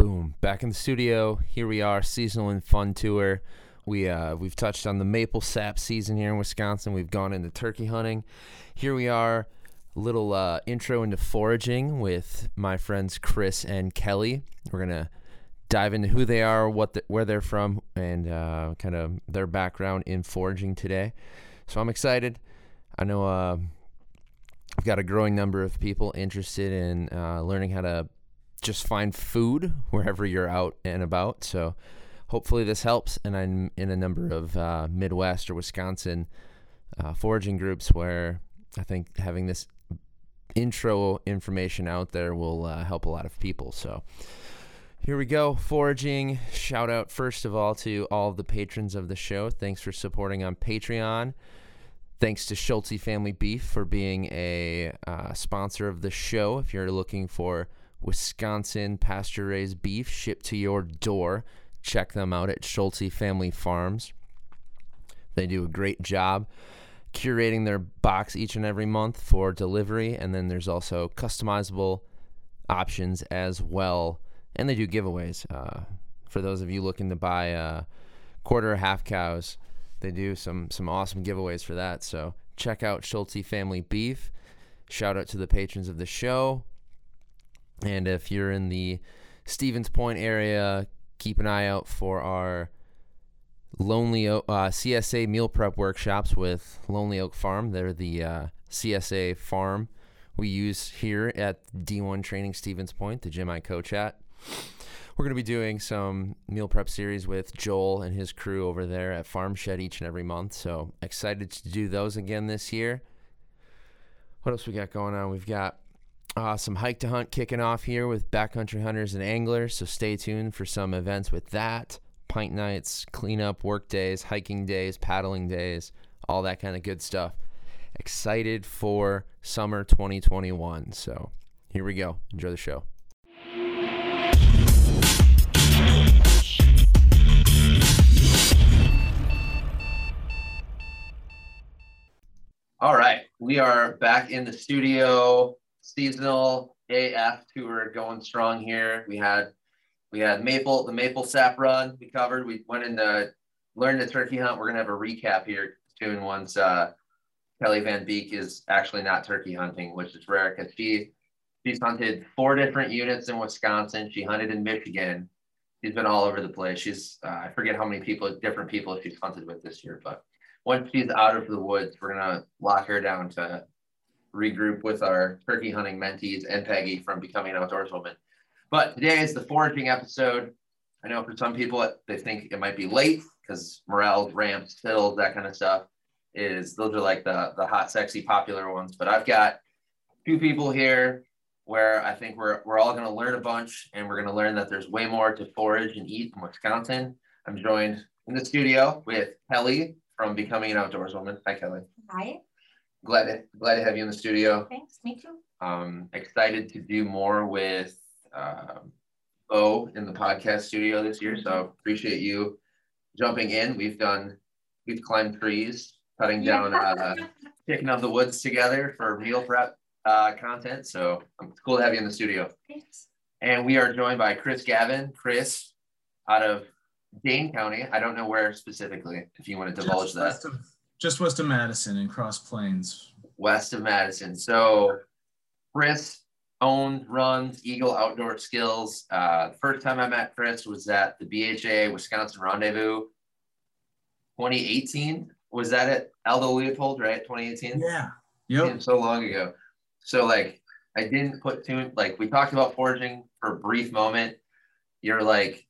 boom, back in the studio. Here we are, seasonal and fun tour. We've touched on the maple sap season here in Wisconsin. We've gone into turkey hunting. Here we are, little intro into foraging with my friends Chris and Kelly. We're going to dive into who they are, where they're from, and kind of their background in foraging today. So I'm excited. I know I've got a growing number of people interested in learning how to just find food wherever you're out and about. So hopefully this helps. And I'm in a number of Midwest or Wisconsin foraging groups where I think having this intro information out there will help a lot of people. So here we go. Foraging. Shout out first of all to all of the patrons of the show. Thanks for supporting on Patreon. Thanks to Schultze Family Beef for being a sponsor of the show. If you're looking for Wisconsin pasture-raised beef shipped to your door, check them out at Schultze Family Farms. They do a great job curating their box each and every month for delivery, and then there's also customizable options as well, and they do giveaways. For those of you looking to buy quarter or half cows, they do some awesome giveaways for that, so check out Schultze Family Beef. Shout out to the patrons of the show. And if you're in the Stevens Point area, keep an eye out for our Lonely Oak, CSA meal prep workshops with Lonely Oak Farm. They're the CSA farm we use here at D1 Training Stevens Point, the gym I coach at. We're going to be doing some meal prep series with Joel and his crew over there at Farm Shed each and every month. So excited to do those again this year. What else we got going on? We've got some Hike to Hunt kicking off here with Backcountry Hunters and Anglers, so stay tuned for some events with that. Pint nights, cleanup, work days, hiking days, paddling days, all that kind of good stuff. Excited for summer 2021, so here we go. Enjoy the show. All right, we are back in the studio. Seasonal AF tour going strong here. We had the maple sap run we covered. We went in the learned to turkey hunt. We're gonna have a recap here soon once Kelly Van Beek is actually not turkey hunting, which is rare because she's hunted 4 different units in Wisconsin. She hunted in Michigan. She's been all over the place. She's I forget how many different people she's hunted with this year, but once she's out of the woods, we're gonna lock her down to regroup with our turkey hunting mentees and Peggy from Becoming an Outdoors Woman. But today is the foraging episode. I know for some people, they think it might be late because morels, ramps, fills, that kind of stuff is, those are like the hot, sexy, popular ones. But I've got 2 people here where I think we're all going to learn a bunch, and we're going to learn that there's way more to forage and eat in Wisconsin. I'm joined in the studio with Kelly from Becoming an Outdoors Woman. Hi, Kelly. Hi. Glad to have you in the studio. Thanks, me too. Excited to do more with Bo in the podcast studio this year. So appreciate you jumping in. We've climbed trees, cutting down, picking up the woods together for meal prep content. So it's cool to have you in the studio. Thanks. And we are joined by Chris Gavin. Chris, out of Dane County. I don't know where specifically. If you want to divulge that. Just west of Madison and Cross Plains. West of Madison. So Chris runs Eagle Outdoor Skills. The first time I met Chris was at the BHA Wisconsin Rendezvous 2018. Was that at Aldo Leopold, right? 2018? Yeah. Yep. So long ago. So like I didn't put tune, like we talked about foraging for a brief moment. You're like,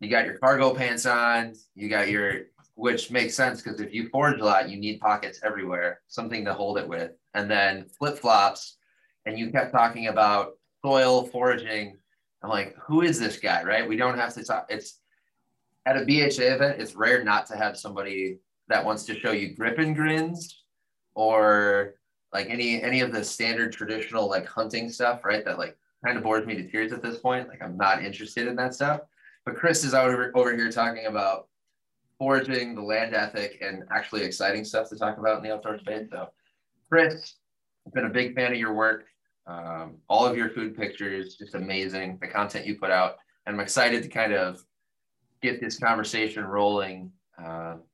you got your cargo pants on, you got your, which makes sense because if you forage a lot, you need pockets everywhere, something to hold it with. And then flip-flops, and you kept talking about soil foraging. I'm like, who is this guy, right? We don't have to talk. It's at a BHA event, it's rare not to have somebody that wants to show you grip and grins or like any of the standard traditional like hunting stuff, right? That like kind of bores me to tears at this point. Like I'm not interested in that stuff. But Chris is over here talking about foraging, the land ethic, and actually exciting stuff to talk about in the outdoor space. So Chris, I've been a big fan of your work. All of your food pictures, just amazing. The content you put out. I'm excited to kind of get this conversation rolling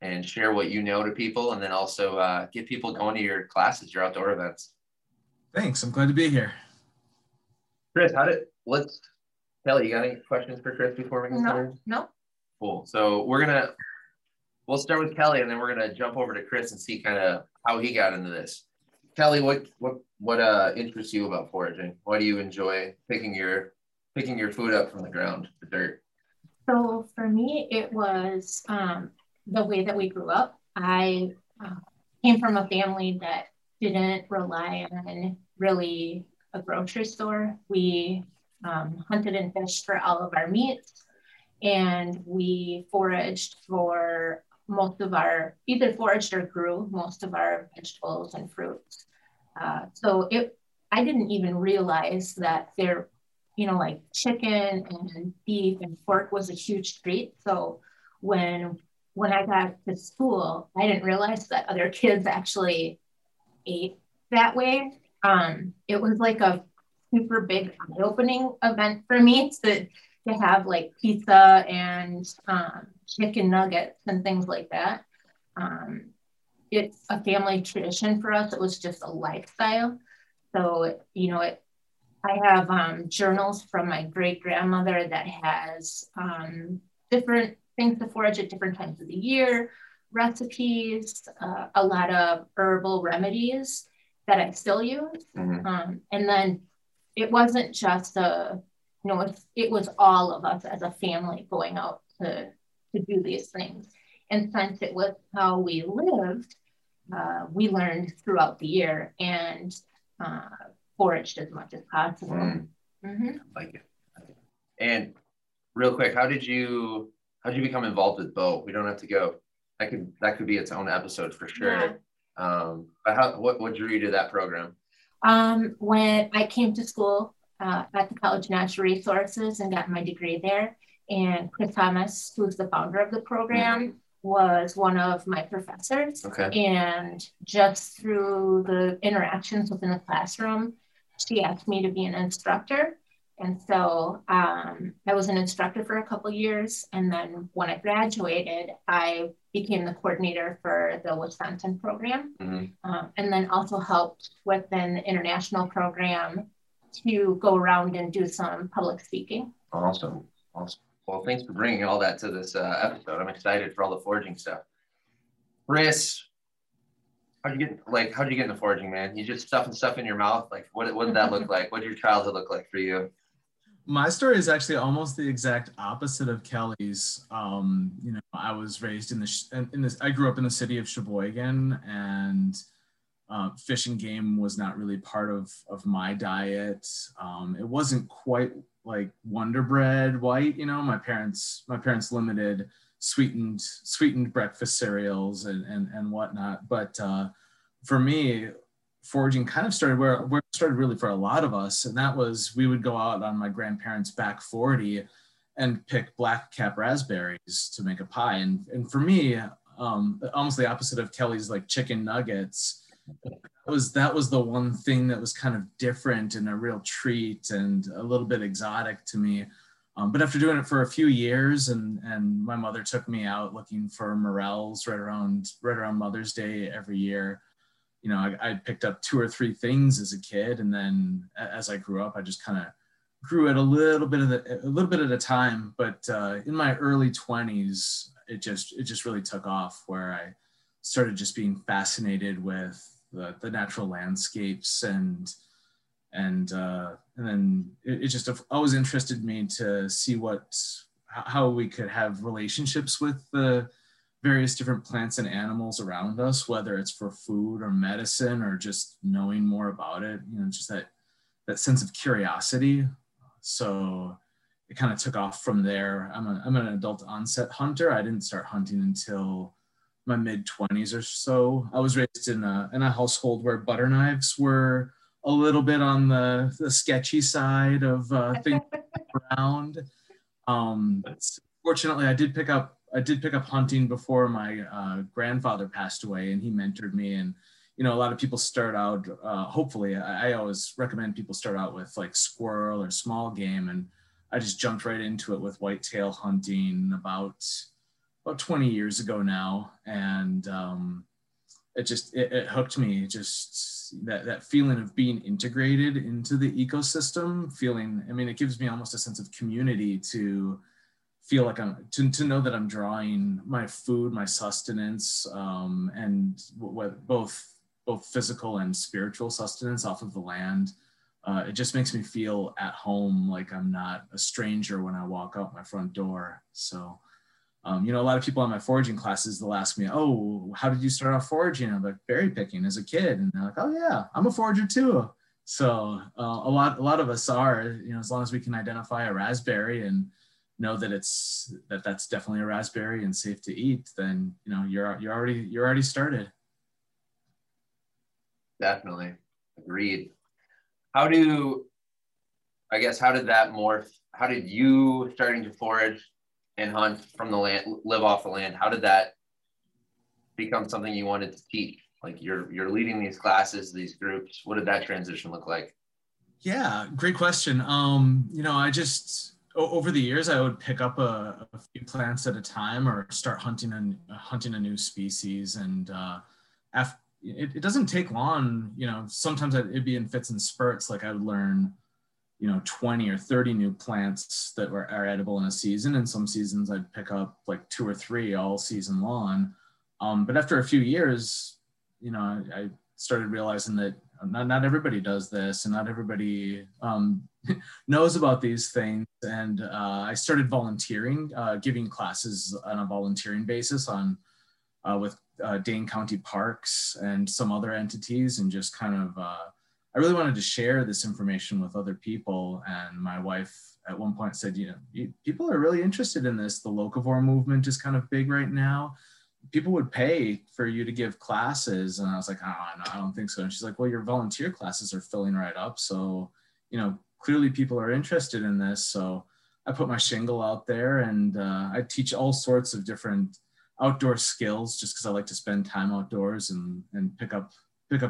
and share what you know to people, and then also get people going to your classes, your outdoor events. Thanks. I'm glad to be here. Chris, Kelly, you got any questions for Chris before we get started? No. Cool. So we'll start with Kelly, and then we're going to jump over to Chris and see kind of how he got into this. Kelly, what interests you about foraging? Why do you enjoy picking your food up from the ground, the dirt? So for me, it was the way that we grew up. I came from a family that didn't rely on really a grocery store. We hunted and fished for all of our meats, and we foraged for most of our, either foraged or grew most of our vegetables and fruits. So I didn't even realize that there, you know, like chicken and beef and pork was a huge treat. So when I got to school, I didn't realize that other kids actually ate that way. It was like a super big eye-opening event for me to have like pizza and chicken nuggets and things like that. It's a family tradition for us. It was just a lifestyle. So, you know, I have journals from my great-grandmother that has different things to forage at different times of the year, recipes, a lot of herbal remedies that I still use. Mm-hmm. And then it wasn't just it was all of us as a family going out to do these things. And since it was how we lived, we learned throughout the year and foraged as much as possible. Mm. Mm-hmm. I like it. And real quick, how did you become involved with bow? We don't have to go. That could be its own episode for sure. Yeah. But what drew you to that program? When I came to school at the College of Natural Resources and got my degree there, and Chris Thomas, who's the founder of the program, mm-hmm. was one of my professors. Okay. And just through the interactions within the classroom, she asked me to be an instructor. And so I was an instructor for a couple of years. And then when I graduated, I became the coordinator for the Wisconsin program, mm-hmm. And then also helped within the international program to go around and do some public speaking. Awesome. Well, thanks for bringing all that to this episode. I'm excited for all the foraging stuff. Chris, how'd you get into foraging, man? You just stuffing stuff in your mouth? Like, what did that look like? What did your childhood look like for you? My story is actually almost the exact opposite of Kelly's. You know, I was raised I grew up in the city of Sheboygan, and fish and game was not really part of my diet. It wasn't quite like Wonder Bread white, you know. My parents limited sweetened breakfast cereals and whatnot. But for me, foraging kind of started where it started really for a lot of us, and that was we would go out on my grandparents' back 40 and pick blackcap raspberries to make a pie. And for me, almost the opposite of Kelly's like chicken nuggets. That was the one thing that was kind of different and a real treat and a little bit exotic to me. But after doing it for a few years, and my mother took me out looking for morels right around Mother's Day every year. You know, I picked up 2 or 3 things as a kid, and then as I grew up, I just kind of grew it a little bit at a time. But in my early 20s, it just really took off, where I started just being fascinated with the natural landscapes and then it just always interested me to see how we could have relationships with the various different plants and animals around us, whether it's for food or medicine or just knowing more about it, you know, just that sense of curiosity. So it kind of took off from there. I'm an adult onset hunter. I didn't start hunting until my mid-20s or so. I was raised in a household where butter knives were a little bit on the sketchy side of things around. Fortunately, I did pick up hunting before my grandfather passed away, and he mentored me. And you know, a lot of people start out. Hopefully, I always recommend people start out with like squirrel or small game, and I just jumped right into it with whitetail hunting about 20 years ago now. And it hooked me. Just that feeling of being integrated into the ecosystem, it gives me almost a sense of community to feel like to know that I'm drawing my food, my sustenance, and both physical and spiritual sustenance off of the land. It just makes me feel at home, like I'm not a stranger when I walk out my front door. So, a lot of people on my foraging classes, they'll ask me, "Oh, how did you start off foraging?" I'm like, "Berry picking as a kid." And they're like, "Oh yeah, I'm a forager too." So a lot of us are, as long as we can identify a raspberry and know that that's definitely a raspberry and safe to eat, then you're already started. Definitely. Agreed. How did you starting to forage and hunt from the land, live off the land, how did that become something you wanted to teach? Like you're leading these classes, these groups, what did that transition look like? Yeah, great question. Over the years, I would pick up a few plants at a time, or start hunting a new species. And it doesn't take long. Sometimes it'd be in fits and spurts. Like I would learn, 20 or 30 new plants that are edible in a season. And some seasons I'd pick up like 2 or 3 all season long. But after a few years, I started realizing that not everybody does this, and not everybody knows about these things. And I started volunteering, giving classes on a volunteering basis with Dane County Parks and some other entities, and just I really wanted to share this information with other people. And my wife at one point said, people are really interested in this. The locavore movement is kind of big right now. People would pay for you to give classes. And I was like, "Oh, no, I don't think so." And she's like, "Well, your volunteer classes are filling right up. So, clearly people are interested in this." So I put my shingle out there, and I teach all sorts of different outdoor skills, just because I like to spend time outdoors and pick up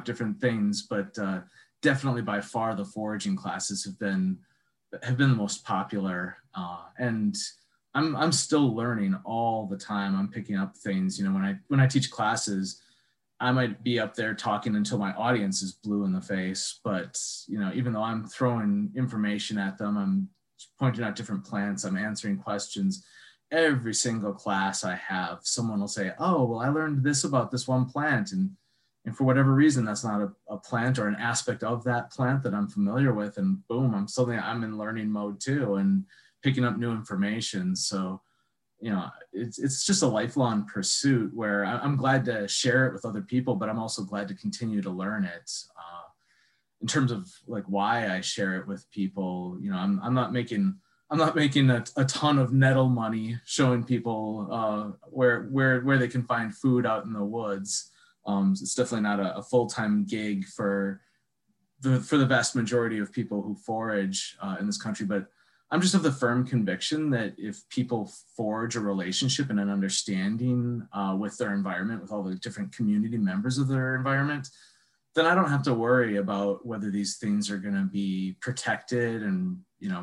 different things. But definitely by far the foraging classes have been the most popular. And I'm still learning all the time. I'm picking up things. When I teach classes, I might be up there talking until my audience is blue in the face. But even though I'm throwing information at them, I'm pointing out different plants, I'm answering questions. Every single class I have, someone will say, "Oh, well, I learned this about this one plant," and for whatever reason, that's not a plant or an aspect of that plant that I'm familiar with. And boom, I'm in learning mode too, and picking up new information. So, it's just a lifelong pursuit where I'm glad to share it with other people, but I'm also glad to continue to learn it. In terms of like why I share it with people, I'm not making a ton of nettle money showing people where they can find food out in the woods. So it's definitely not a full-time gig for the vast majority of people who forage in this country, but I'm just of the firm conviction that if people forge a relationship and an understanding with their environment, with all the different community members of their environment, then I don't have to worry about whether these things are going to be protected and,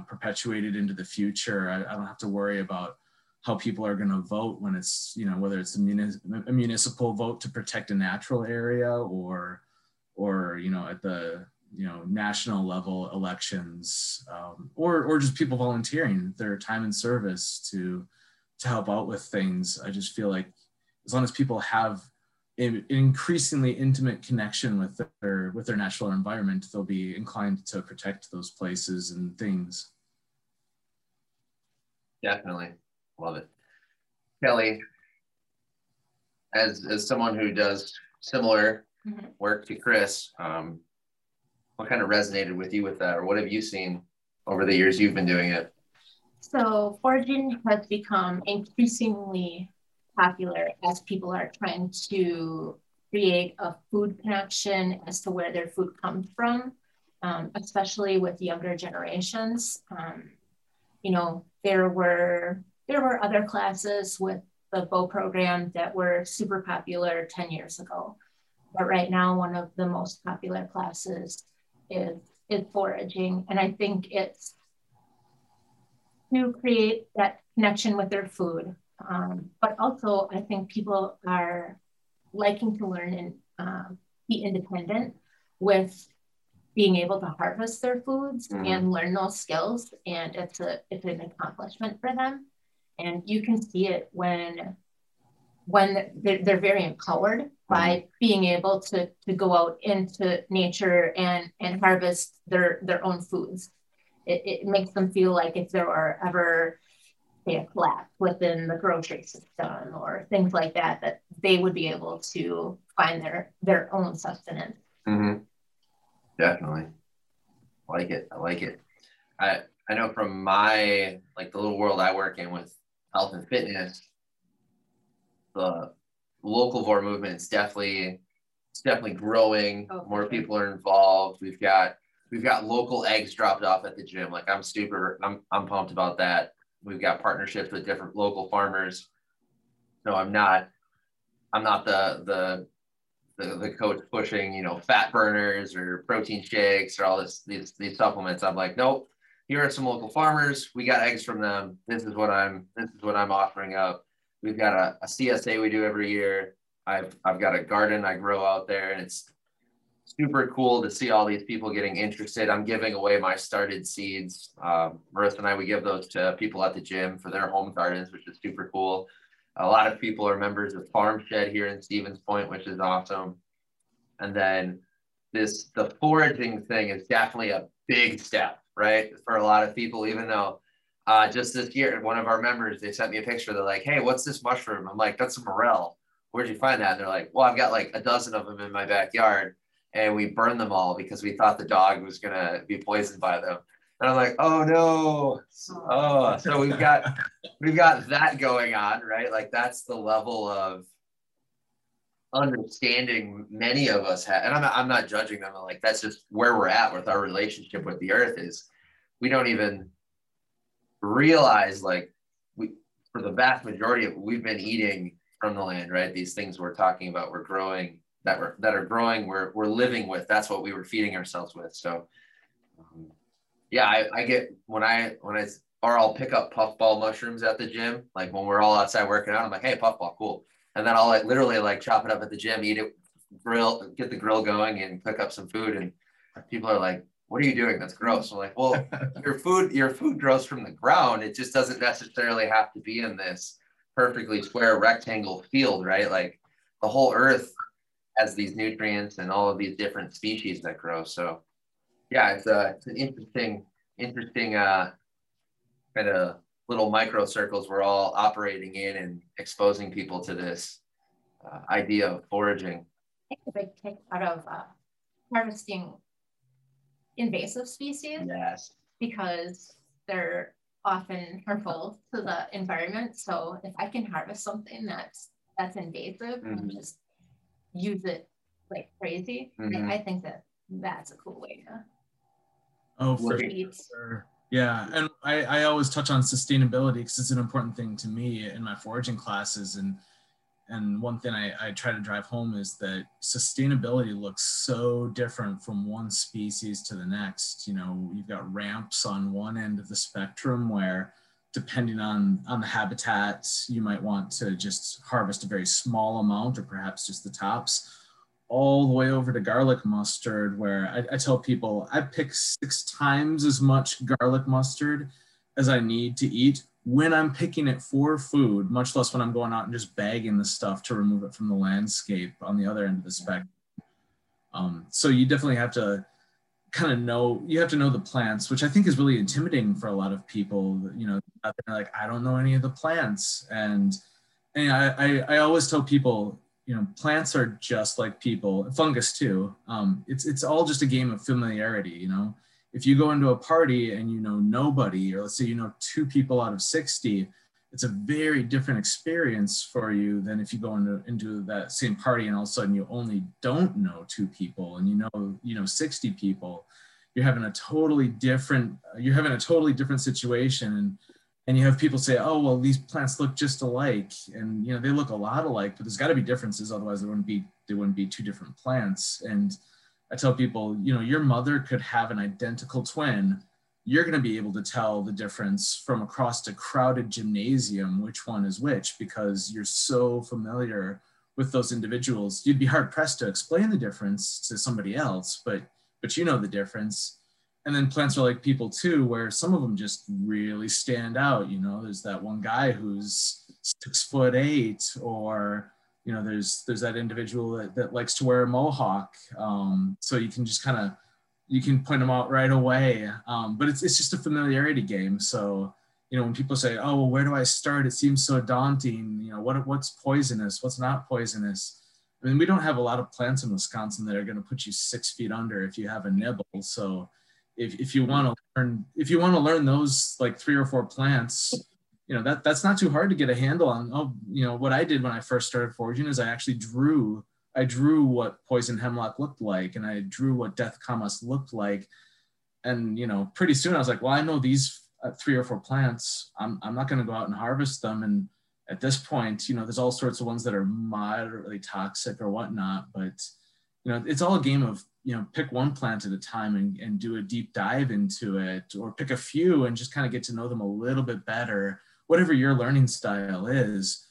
perpetuated into the future. I don't have to worry about how people are going to vote when it's, whether it's a municipal vote to protect a natural area or at the national level elections, or just people volunteering their time and service to help out with things. I just feel like as long as people have an increasingly intimate connection with their natural environment, they'll be inclined to protect those places and things. Definitely. Love it. Kelly, as someone who does similar work to Chris, what kind of resonated with you with that, or what have you seen over the years you've been doing it? So foraging has become increasingly popular as people are trying to create a food connection as to where their food comes from, especially with younger generations. There were other classes with the BOW program that were super popular 10 years ago, but right now one of the most popular classes is foraging. And I think it's to create that connection with their food. But also, I think people are liking to learn and be independent with being able to harvest their foods and learn those skills. And it's an accomplishment for them. And you can see it when they're very empowered by being able to go out into nature and harvest their own foods. It makes them feel like if there were ever, say, a flap within the grocery system or things like that, that they would be able to find their own sustenance. Mm-hmm. Definitely. I like it. I like it. I know from my, like, the little world I work in with health and fitness, the locavore movement is definitely growing. Oh, more sure. People are involved. We've got local eggs dropped off at the gym. Like, I'm pumped about that. We've got partnerships with different local farmers. So I'm not the coach pushing, fat burners or protein shakes or all these supplements. I'm like, nope, here are some local farmers. We got eggs from them. This is what I'm offering up. We've got a CSA we do every year. I've got a garden I grow out there, and it's super cool to see all these people getting interested. I'm giving away my started seeds. Marissa and I, we give those to people at the gym for their home gardens, which is super cool. A lot of people are members of Farm Shed here in Stevens Point, which is awesome. And then the foraging thing is definitely a big step, right? For a lot of people, even though just this year, one of our members, they sent me a picture. They're like, hey, what's this mushroom? I'm like, that's a morel. Where'd you find that? And they're like, well, I've got like a dozen of them in my backyard. And we burned them all because we thought the dog was going to be poisoned by them. And I'm like, oh no. Oh, so we've got that going on, right? Like, that's the level of understanding many of us have. And I'm not judging them. I'm like, that's just where we're at with our relationship with the earth, is we don't even realize, like, for the vast majority of, we've been eating from the land, right? These things we're talking about, we're growing, we're living with. That's what we were feeding ourselves with. So yeah, I get when I'll pick up puffball mushrooms at the gym, like when we're all outside working out, I'm like, hey, puffball, cool. And then I'll like literally like chop it up at the gym, eat it, get the grill going and cook up some food. And people are like, what are you doing? That's gross. I'm like, well, your food grows from the ground. It just doesn't necessarily have to be in this perfectly square rectangle field, right? Like, the whole earth has these nutrients and all of these different species that grow. So yeah, it's an interesting kind of little micro circles we're all operating in and exposing people to this idea of foraging. I think the big kick out of harvesting invasive species, yes, because they're often harmful to the environment. So if I can harvest something that's invasive, mm-hmm, and just use it like crazy, mm-hmm, I think that's a cool way to for sure. Yeah, and I always touch on sustainability because it's an important thing to me in my foraging classes, and one thing I try to drive home is that sustainability looks so different from one species to the next. You've got ramps on one end of the spectrum where, depending on the habitats, you might want to just harvest a very small amount or perhaps just the tops, all the way over to garlic mustard, where I tell people I pick 6 times as much garlic mustard as I need to eat when I'm picking it for food, much less when I'm going out and just bagging the stuff to remove it from the landscape on the other end of the spectrum. So you definitely have to kind of know, you have to know the plants, which I think is really intimidating for a lot of people. They're like, I don't know any of the plants. And I always tell people, plants are just like people, fungus too. It's all just a game of familiarity. If you go into a party and nobody, or let's say 2 people out of 60, it's a very different experience for you than if you go into that same party and all of a sudden you only don't know 2 people and 60 people. You're having a totally different situation, and you have people say, oh, well, these plants look just alike, and they look a lot alike, but there's got to be differences, otherwise they wouldn't be 2 different plants. And I tell people, your mother could have an identical twin. you're going to be able to tell the difference from across a crowded gymnasium, which one is which, because you're so familiar with those individuals. You'd be hard pressed to explain the difference to somebody else, but you know the difference. And then plants are like people too, where some of them just really stand out. You know, there's that one guy who's 6'8", or, you know, there's that individual that likes to wear a mohawk. So you can just kind of, you can point them out right away. But it's just a familiarity game. So, you know, when people say, oh, well, where do I start? It seems so daunting. You know, what's poisonous? What's not poisonous? I mean, we don't have a lot of plants in Wisconsin that are going to put you 6 feet under if you have a nibble. So if you want to learn those like 3 or 4 plants, you know, that's not too hard to get a handle on. Oh, you know, what I did when I first started foraging is I drew what poison hemlock looked like, and I drew what death camas looked like. And, you know, pretty soon I was like, well, I know these 3 or 4 plants. I'm not going to go out and harvest them. And at this point, you know, there's all sorts of ones that are moderately toxic or whatnot, but, you know, it's all a game of, you know, pick one plant at a time and do a deep dive into it, or pick a few and just kind of get to know them a little bit better, whatever your learning style is.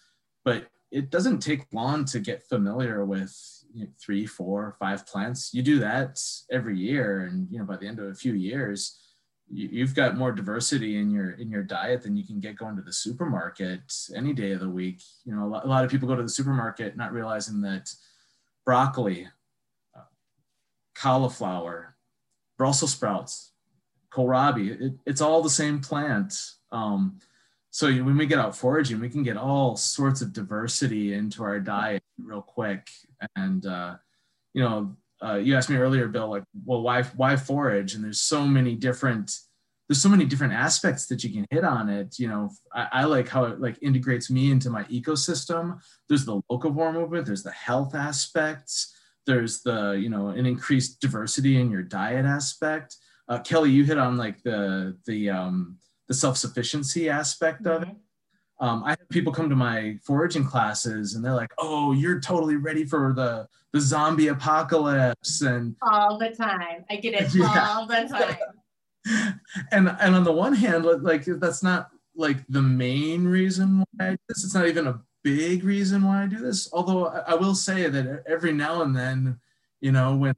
But it doesn't take long to get familiar with, you know, 3, 4, 5 plants. You do that every year, and, you know, by the end of a few years, you've got more diversity in your diet than you can get going to the supermarket any day of the week. You know, a lot of people go to the supermarket not realizing that broccoli, cauliflower, Brussels sprouts, kohlrabi, it's all the same plant. So when we get out foraging, we can get all sorts of diversity into our diet real quick. And, you know, you asked me earlier, Bill, like, well, why forage? And there's so many different aspects that you can hit on it. You know, I like how it like integrates me into my ecosystem. There's the locavore movement, there's the health aspects, there's the, you know, an increased diversity in your diet aspect. Kelly, you hit on like the self-sufficiency aspect of it. I have people come to my foraging classes and they're like, oh, you're totally ready for the zombie apocalypse. And all the time. I get it all the time. And on the one hand, like, that's not like the main reason why I do this. It's not even a big reason why I do this. Although I will say that every now and then, you know, when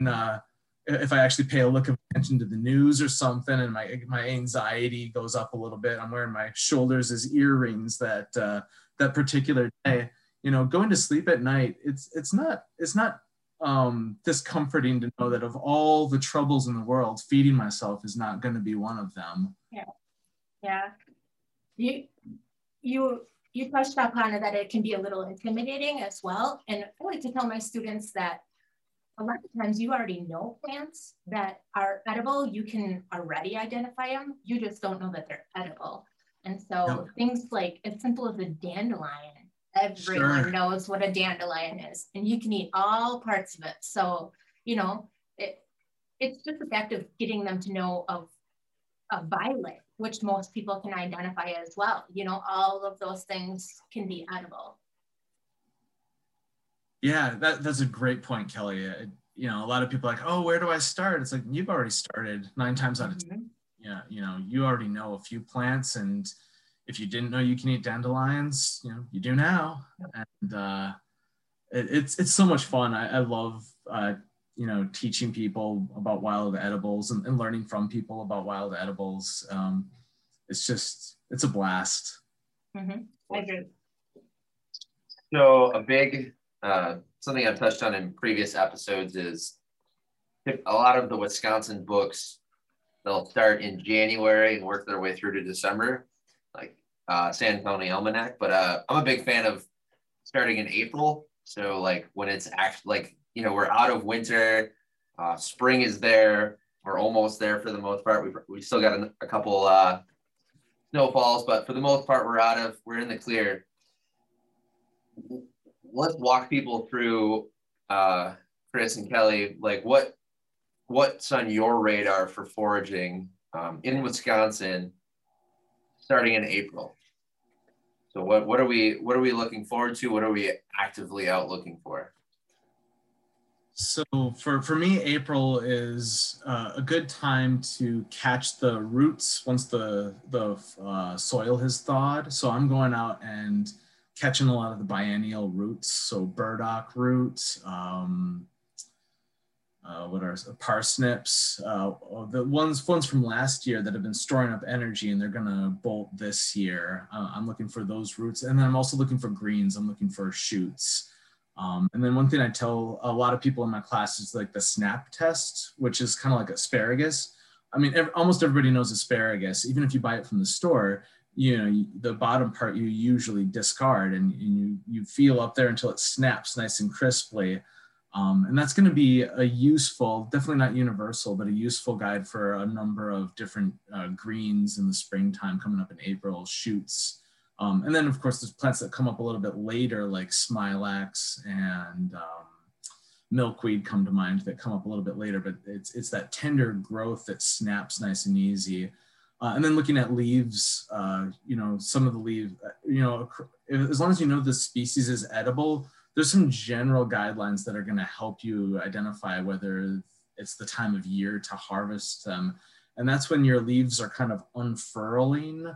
if I actually pay a look of attention to the news or something, and my anxiety goes up a little bit, I'm wearing my shoulders as earrings that particular day. You know, going to sleep at night, it's not discomforting to know that of all the troubles in the world, feeding myself is not going to be one of them. Yeah. You touched upon it, that it can be a little intimidating as well. And I like to tell my students that a lot of times you already know plants that are edible. You can already identify them. You just don't know that they're edible. And so Things like as simple as a dandelion, everyone knows what a dandelion is, and you can eat all parts of it. So, you know, it's just the fact of getting them to know of a violet, which most people can identify as well. You know, all of those things can be edible. Yeah, that's a great point, Kelly. You know, a lot of people are like, oh, where do I start? It's like, you've already started 9 times out of 10. Yeah, you know, you already know a few plants, and if you didn't know you can eat dandelions, you know, you do now. And it's so much fun. I love, you know, teaching people about wild edibles and learning from people about wild edibles. It's a blast. Mm-hmm. I agree. So a big, something I've touched on in previous episodes is a lot of the Wisconsin books, they'll start in January and work their way through to December, like San Tony Almanac. But I'm a big fan of starting in April. So like when it's actually like, you know, we're out of winter, spring is there, we're almost there for the most part. We've still got a couple snowfalls, but for the most part, we're in the clear. Let's walk people through, Chris and Kelly, like what's on your radar for foraging in Wisconsin starting in April. So what are we looking forward to? What are we actively out looking for? So for me, April is a good time to catch the roots once the soil has thawed. So I'm going out and catching a lot of the biennial roots. So burdock roots, parsnips, the ones from last year that have been storing up energy and they're gonna bolt this year. I'm looking for those roots. And then I'm also looking for greens. I'm looking for shoots. And then one thing I tell a lot of people in my class is like the snap test, which is kind of like asparagus. I mean, almost everybody knows asparagus. Even if you buy it from the store, you know, the bottom part you usually discard and you feel up there until it snaps nice and crisply. And that's going to be a useful, definitely not universal, but a useful guide for a number of different greens in the springtime coming up in April, shoots. And then, of course, there's plants that come up a little bit later, like smilax and milkweed come to mind that come up a little bit later, but it's that tender growth that snaps nice and easy. And then looking at leaves, you know, some of the leaves, you know, as long as you know the species is edible, there's some general guidelines that are going to help you identify whether it's the time of year to harvest them. And that's when your leaves are kind of unfurling.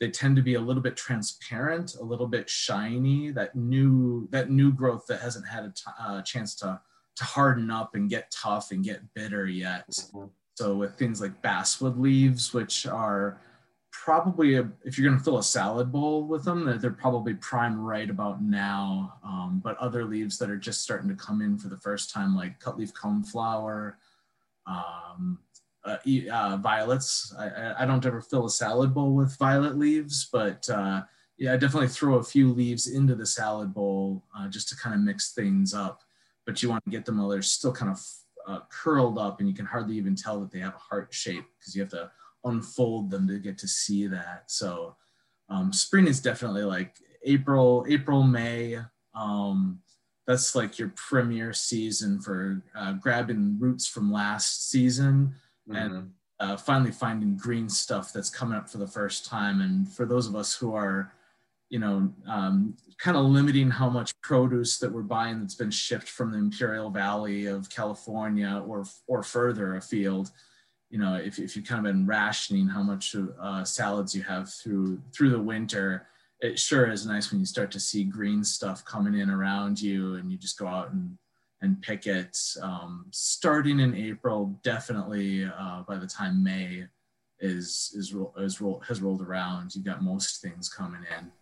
They tend to be a little bit transparent, a little bit shiny, that new growth that hasn't had a chance to harden up and get tough and get bitter yet. Mm-hmm. So with things like basswood leaves, which are probably, if you're going to fill a salad bowl with them, they're probably prime right about now. But other leaves that are just starting to come in for the first time, like cutleaf coneflower, violets. I don't ever fill a salad bowl with violet leaves, but yeah, I definitely throw a few leaves into the salad bowl just to kind of mix things up. But you want to get them while they're still kind of curled up and you can hardly even tell that they have a heart shape because you have to unfold them to get to see that. So spring is definitely like April, May. That's like your premier season for grabbing roots from last season. Mm-hmm. And finally finding green stuff that's coming up for the first time. And for those of us who are, you know, kind of limiting how much produce that we're buying that's been shipped from the Imperial Valley of California or further afield, you know, if you've kind of been rationing how much salads you have through the winter, it sure is nice when you start to see green stuff coming in around you and you just go out and pick it. Starting in April, definitely by the time May has rolled around, you've got most things coming in.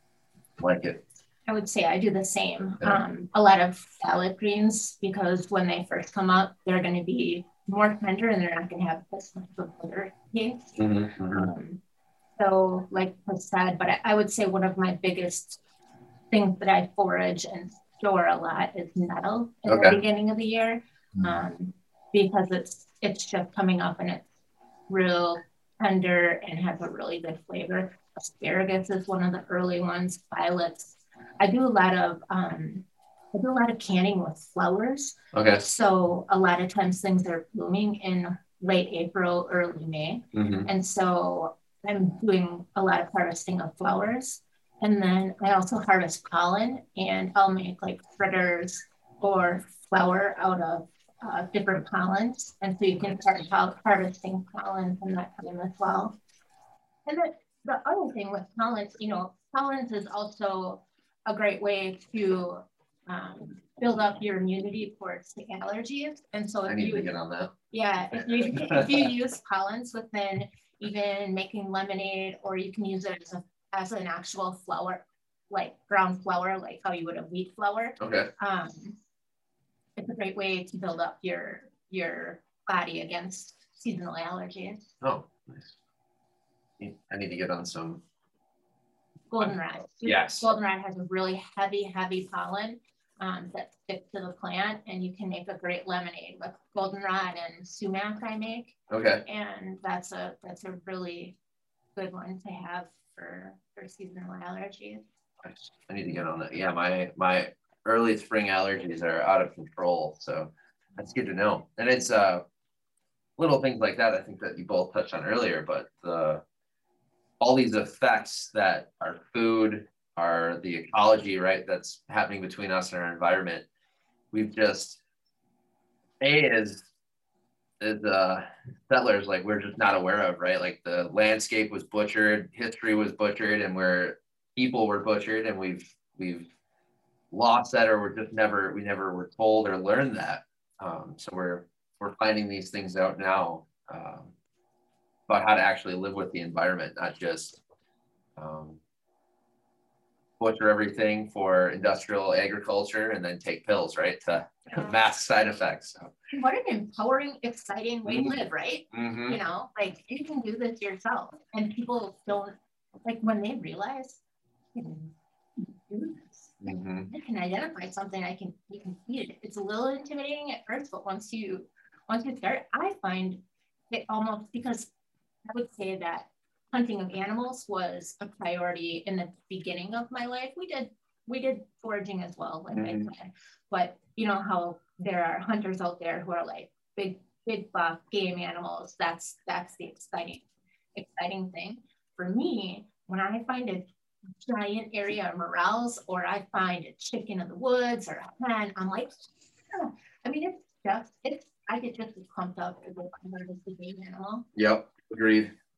Like it. I would say I do the same. Yeah. A lot of salad greens, because when they first come up, they're going to be more tender and they're not going to have this much of a bitter taste. Mm-hmm. So like I said, but I would say one of my biggest things that I forage and store a lot is nettle in the beginning of the year, because it's just coming up and it's real tender and has a really good flavor. Asparagus is one of the early ones. Violets. I do a lot of canning with flowers. Okay. So a lot of times things are blooming in late April, early May, mm-hmm. and so I'm doing a lot of harvesting of flowers. And then I also harvest pollen, and I'll make like fritters or flour out of different pollens. And so you can start harvesting pollen from that time as well. And then the other thing with pollens, you know, pollens is also a great way to build up your immunity towards the allergies. And so if you get on that. Yeah, if you use pollens within even making lemonade, or you can use it as an actual flour, like ground flour, like how you would a wheat flour. Okay. It's a great way to build up your body against seasonal allergies. Oh, nice. I need to get on some. Goldenrod. Yes. Goldenrod has a really heavy pollen that sticks to the plant, and you can make a great lemonade with goldenrod and sumac I make. Okay. And that's a really good one to have for seasonal allergies. I need to get on that. Yeah, my early spring allergies are out of control, so that's good to know. And it's little things like that, I think, that you both touched on earlier, but all these effects that our food, the ecology, right, that's happening between us and our environment, as settlers, like, we're just not aware of, right? Like, the landscape was butchered, history was butchered, and people were butchered, and we've lost that, or we're just never were told or learned that. So we're finding these things out now about how to actually live with the environment, not just butcher everything for industrial agriculture and then take pills, right, to mask side effects. So. What an empowering, exciting way to live, right? Mm-hmm. You know, like, you can do this yourself, and people don't, like, when they realize you can do this, like, I can identify something, you can eat it. It's a little intimidating at first, but once you start, I find it almost, because I would say that hunting of animals was a priority in the beginning of my life. We did foraging as well, like I said. But you know how there are hunters out there who are like big buff game animals. That's the exciting thing for me. When I find a giant area of morels, or I find a chicken in the woods, or a hen, I'm like, yeah. I mean, I get just as pumped up as a game animal. Yep,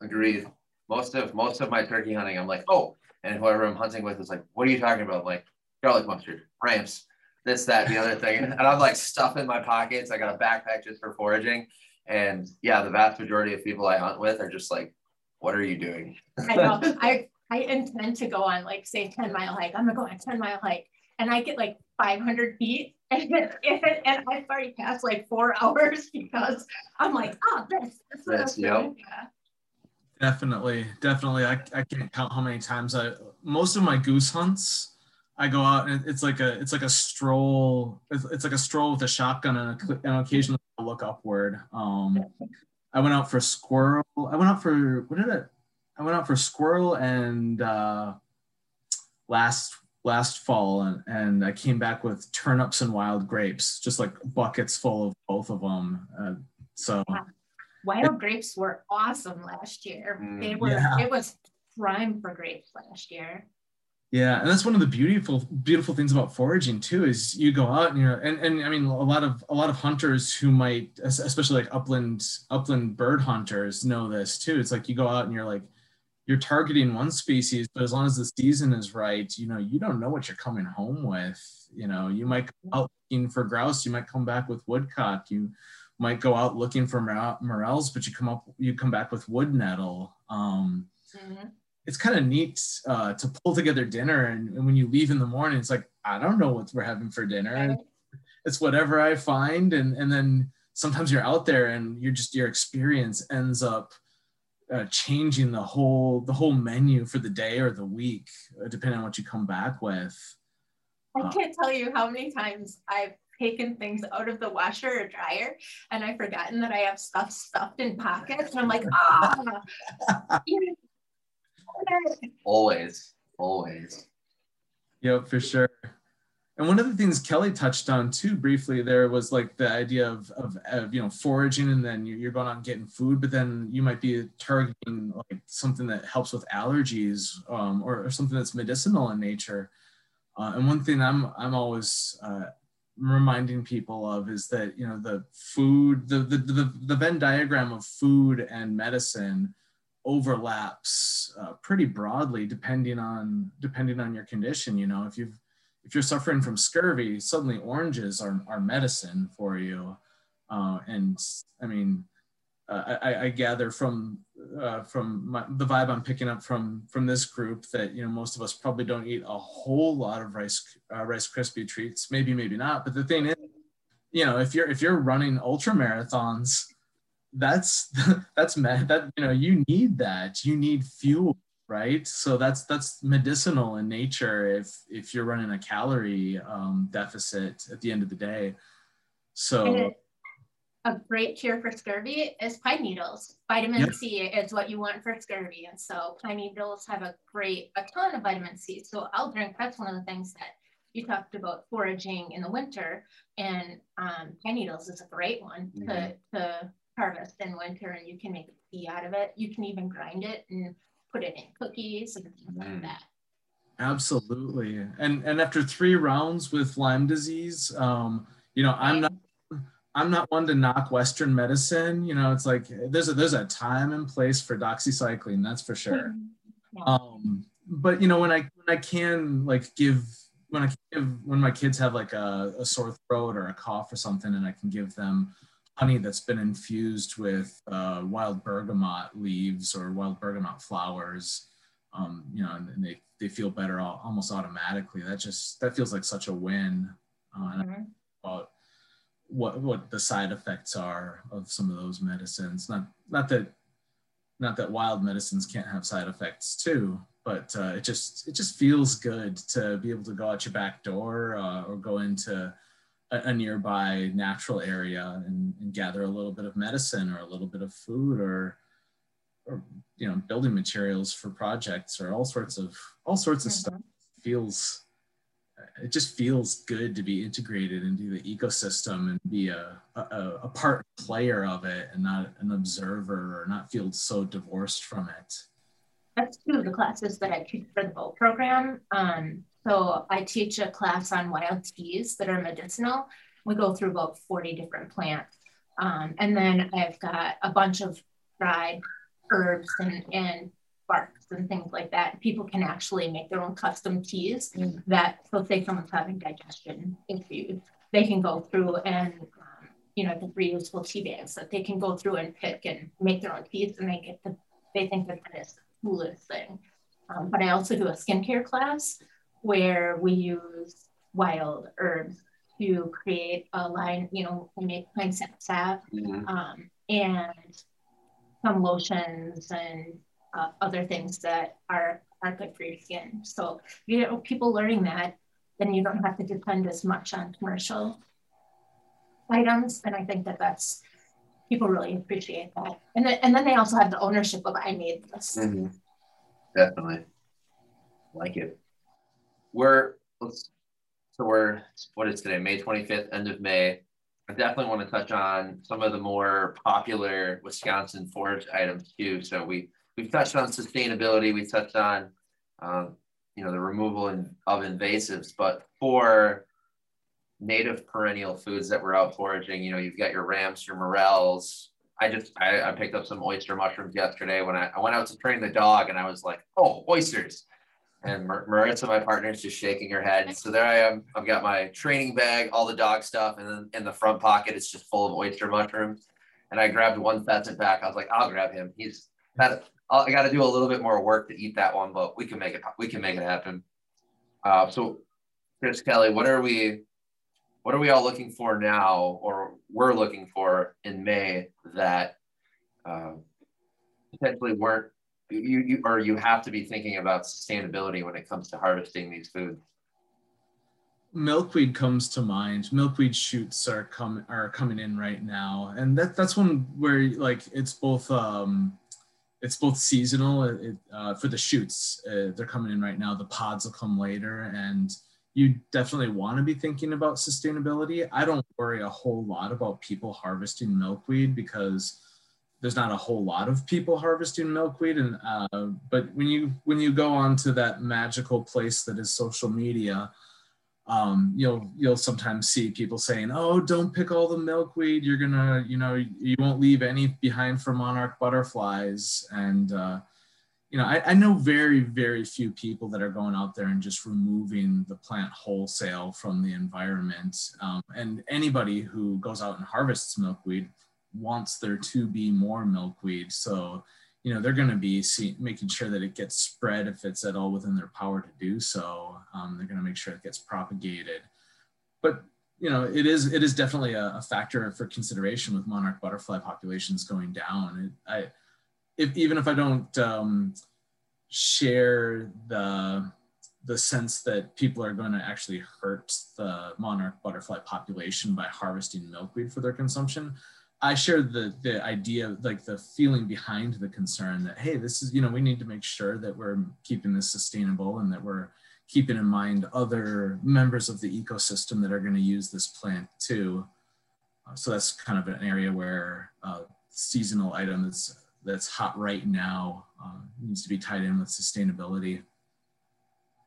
agreed. Most of my turkey hunting, I'm like, oh, and whoever I'm hunting with is like, what are you talking about? I'm like, garlic mustard, ramps, this, that, the other thing. And I'm like, stuff in my pockets. I got a backpack just for foraging. And yeah, the vast majority of people I hunt with are just like, what are you doing? I know. I intend to go on, like, say 10-mile hike. I'm gonna go on a 10-mile hike. And I get like 500 feet and I've already passed like 4 hours because I'm like, oh, this. Yep. Yeah. Definitely. I can't count how many times most of my goose hunts, I go out and it's like a stroll. It's like a stroll with a shotgun, and occasionally I look upward. I went out for squirrel. I went out for squirrel and last fall, and I came back with turnips and wild grapes, just like buckets full of both of them. Wild grapes were awesome last year. They were, It was prime for grapes last year. Yeah, and that's one of the beautiful things about foraging too, is you go out and you're, and I mean, a lot of hunters who might, especially like upland bird hunters, know this too. It's like you go out and you're like, you're targeting one species, but as long as the season is right, you know, you don't know what you're coming home with. You know, you might go out looking for grouse, you might come back with woodcock, you might go out looking for morels, but you come back with wood nettle. It's kind of neat to pull together dinner, and when you leave in the morning, it's like, I don't know what we're having for dinner. Right. It's whatever I find, and then sometimes you're out there, and your experience ends up changing the whole menu for the day or the week, depending on what you come back with. I can't tell you how many times I've taken things out of the washer or dryer, and I've forgotten that I have stuff stuffed in pockets, and I'm like, always. Yep, for sure. And one of the things Kelly touched on too briefly there was like the idea of you know, foraging, and then you're going out and getting food, but then you might be targeting like something that helps with allergies, or something that's medicinal in nature. And one thing I'm always reminding people of is that, you know, the food, the Venn diagram of food and medicine overlaps pretty broadly, depending on your condition. You know, if you're suffering from scurvy, suddenly oranges are medicine for you. And I mean, I gather from the vibe I'm picking up from this group that, you know, most of us probably don't eat a whole lot of Rice Krispie treats, maybe not. But the thing is, you know, if you're running ultra marathons, that's mad. That, you know, you need fuel, right? So that's medicinal in nature. If you're running a calorie deficit at the end of the day, so. A great cure for scurvy is pine needles. Vitamin C is what you want for scurvy. And so pine needles have a ton of vitamin C. So I'll drink, that's one of the things that you talked about, foraging in the winter. And pine needles is a great one to harvest in winter, and you can make a tea out of it. You can even grind it and put it in cookies and things like that. Absolutely. And after 3 rounds with Lyme disease, you know, I'm not I'm not one to knock Western medicine. You know, it's like there's a time and place for doxycycline, that's for sure. Yeah. But you know, when my kids have like a sore throat or a cough or something, and I can give them honey that's been infused with wild bergamot leaves or wild bergamot flowers, you know, and they feel better almost automatically. That feels like such a win. And I think about what the side effects are of some of those medicines. Not that wild medicines can't have side effects too, but it just feels good to be able to go out your back door or go into a nearby natural area and gather a little bit of medicine or a little bit of food or you know, building materials for projects or all sorts of stuff. It just feels good to be integrated into the ecosystem and be a part player of it and not an observer, or not feel so divorced from it. That's two of the classes that I teach for the boat program. So I teach a class on wild teas that are medicinal. We go through about 40 different plants. And then I've got a bunch of dried herbs and barks and things like that. People can actually make their own custom teas so say someone's having digestion issues, they can go through and, you know, the reusable tea bags that they can go through and pick and make their own teas, and they think that that is the coolest thing. But I also do a skincare class where we use wild herbs to create a line, you know, we make plain sap and some lotions and other things that are good for your skin. So, you know, people learning that, then you don't have to depend as much on commercial items. And I think that's, people really appreciate that. And then they also have the ownership of, I made this. Mm-hmm. Definitely. Like it. We're what is today, May 25th, end of May. I definitely want to touch on some of the more popular Wisconsin forage items too. So We've touched on sustainability. We touched on, you know, the removal of invasives. But for native perennial foods that we're out foraging, you know, you've got your ramps, your morels. I picked up some oyster mushrooms yesterday when I went out to train the dog, and I was like, oh, oysters. And Marissa, my partner, is just shaking her head. So there I am. I've got my training bag, all the dog stuff, and then in the front pocket, it's just full of oyster mushrooms. And I grabbed one pheasant back. I was like, I'll grab him. I got to do a little bit more work to eat that one, but we can make it happen. So Chris, Kelly, what are we all looking for now, or we're looking for in May that potentially weren't you, or you have to be thinking about sustainability when it comes to harvesting these foods? Milkweed comes to mind. Milkweed shoots are coming in right now. And that's one where, like, it's both seasonal for the shoots. They're coming in right now. The pods will come later, and you definitely want to be thinking about sustainability. I don't worry a whole lot about people harvesting milkweed because there's not a whole lot of people harvesting milkweed. And but when you go onto that magical place that is social media, you'll sometimes see people saying, oh, don't pick all the milkweed, you're gonna, you know, you won't leave any behind for monarch butterflies. And you know, I know very, very few people that are going out there and just removing the plant wholesale from the environment. And anybody who goes out and harvests milkweed wants there to be more milkweed, so you know they're going to be making sure that it gets spread if it's at all within their power to do so. They're going to make sure it gets propagated. But you know, it is definitely a factor for consideration with monarch butterfly populations going down. Even if I don't share the sense that people are going to actually hurt the monarch butterfly population by harvesting milkweed for their consumption, I share the idea, like the feeling behind the concern that, hey, this is, you know, we need to make sure that we're keeping this sustainable and that we're keeping in mind other members of the ecosystem that are going to use this plant too. So that's kind of an area where seasonal item that's hot right now needs to be tied in with sustainability.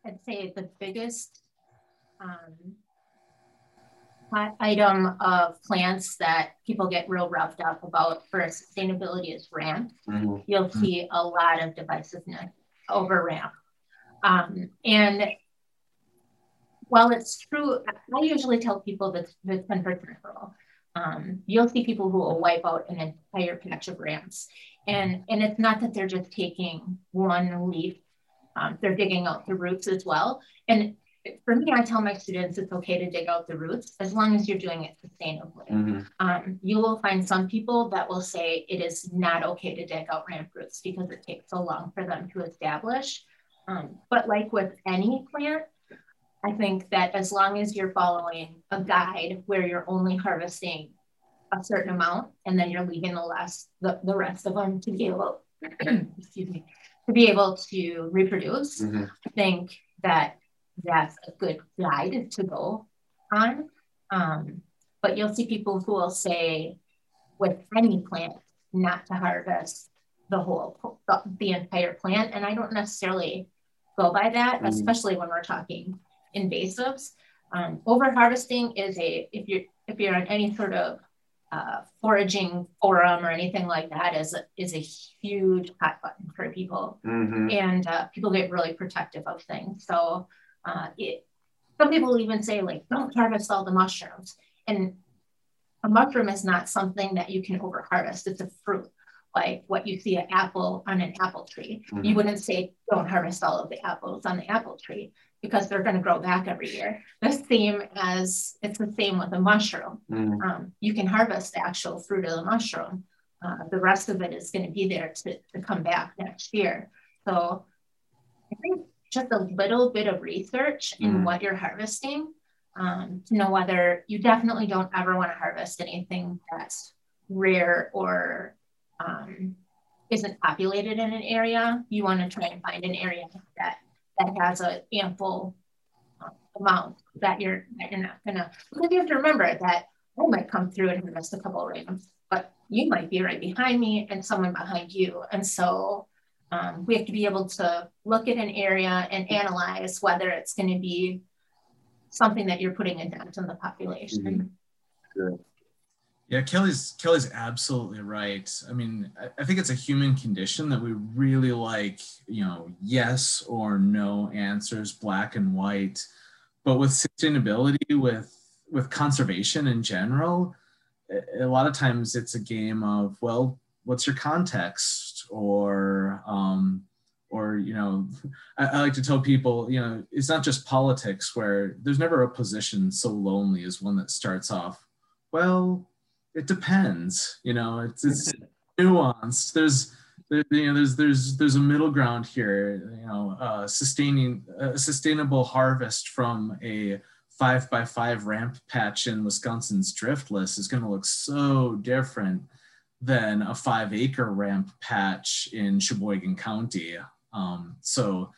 I'd say the biggest item of plants that people get real revved up about for sustainability is ramp. Mm-hmm. You'll see a lot of divisiveness over ramp. And while it's true, I usually tell people that it's been preferable. You'll see people who will wipe out an entire patch of ramps. And it's not that they're just taking one leaf, they're digging out the roots as well. And for me, I tell my students it's okay to dig out the roots as long as you're doing it sustainably. Mm-hmm. You will find some people that will say it is not okay to dig out ramp roots because it takes so long for them to establish. But like with any plant, I think that as long as you're following a guide where you're only harvesting a certain amount and then you're leaving the rest of them to be able, excuse me, to be able to reproduce, mm-hmm. I think that that's a good guide to go on. But you'll see people who will say with any plant not to harvest the whole, the entire plant. And I don't necessarily go by that, mm-hmm. especially when we're talking invasives. Over harvesting is if you're on any sort of foraging forum or anything like that, is a huge hot button for people. Mm-hmm. And people get really protective of things. So some people even say, like, don't harvest all the mushrooms. And a mushroom is not something that you can over harvest. It's a fruit, like what you see an apple on an apple tree. Mm-hmm. You wouldn't say don't harvest all of the apples on the apple tree, because they're going to grow back every year. It's the same with a mushroom. Mm-hmm. You can harvest the actual fruit of the mushroom. The rest of it is going to be there to come back next year. So I think just a little bit of research in mm-hmm. what you're harvesting to know whether you definitely don't ever want to harvest anything that's rare or isn't populated in an area. You want to try and find an area that has an ample amount that you're not gonna, because you have to remember that I might come through and harvest a couple of rams, but you might be right behind me and someone behind you. And so we have to be able to look at an area and analyze whether it's gonna be something that you're putting a dent in the population. Mm-hmm. Sure. Yeah, Kelly's absolutely right. I mean, I think it's a human condition that we really like, you know, yes or no answers, black and white. But with sustainability, with conservation in general, a lot of times it's a game of, well, what's your context? Or you know, I like to tell people, you know, it's not just politics where there's never a position so lonely as one that starts off, well, it depends, you know, it's nuanced. There's a middle ground here, you know, sustaining a sustainable harvest from a 5x5 ramp patch in Wisconsin's driftless is going to look so different than a 5-acre ramp patch in Sheboygan County. So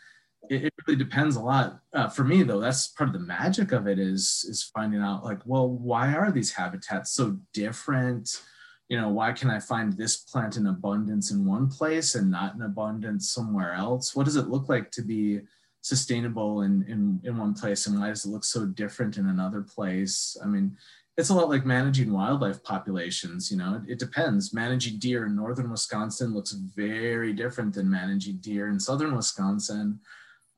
it really depends a lot. For me, though, that's part of the magic of it is finding out, like, well, why are these habitats so different? You know, why can I find this plant in abundance in one place and not in abundance somewhere else? What does it look like to be sustainable in one place, and why does it look so different in another place? I mean, it's a lot like managing wildlife populations, you know, it depends. Managing deer in northern Wisconsin looks very different than managing deer in southern Wisconsin.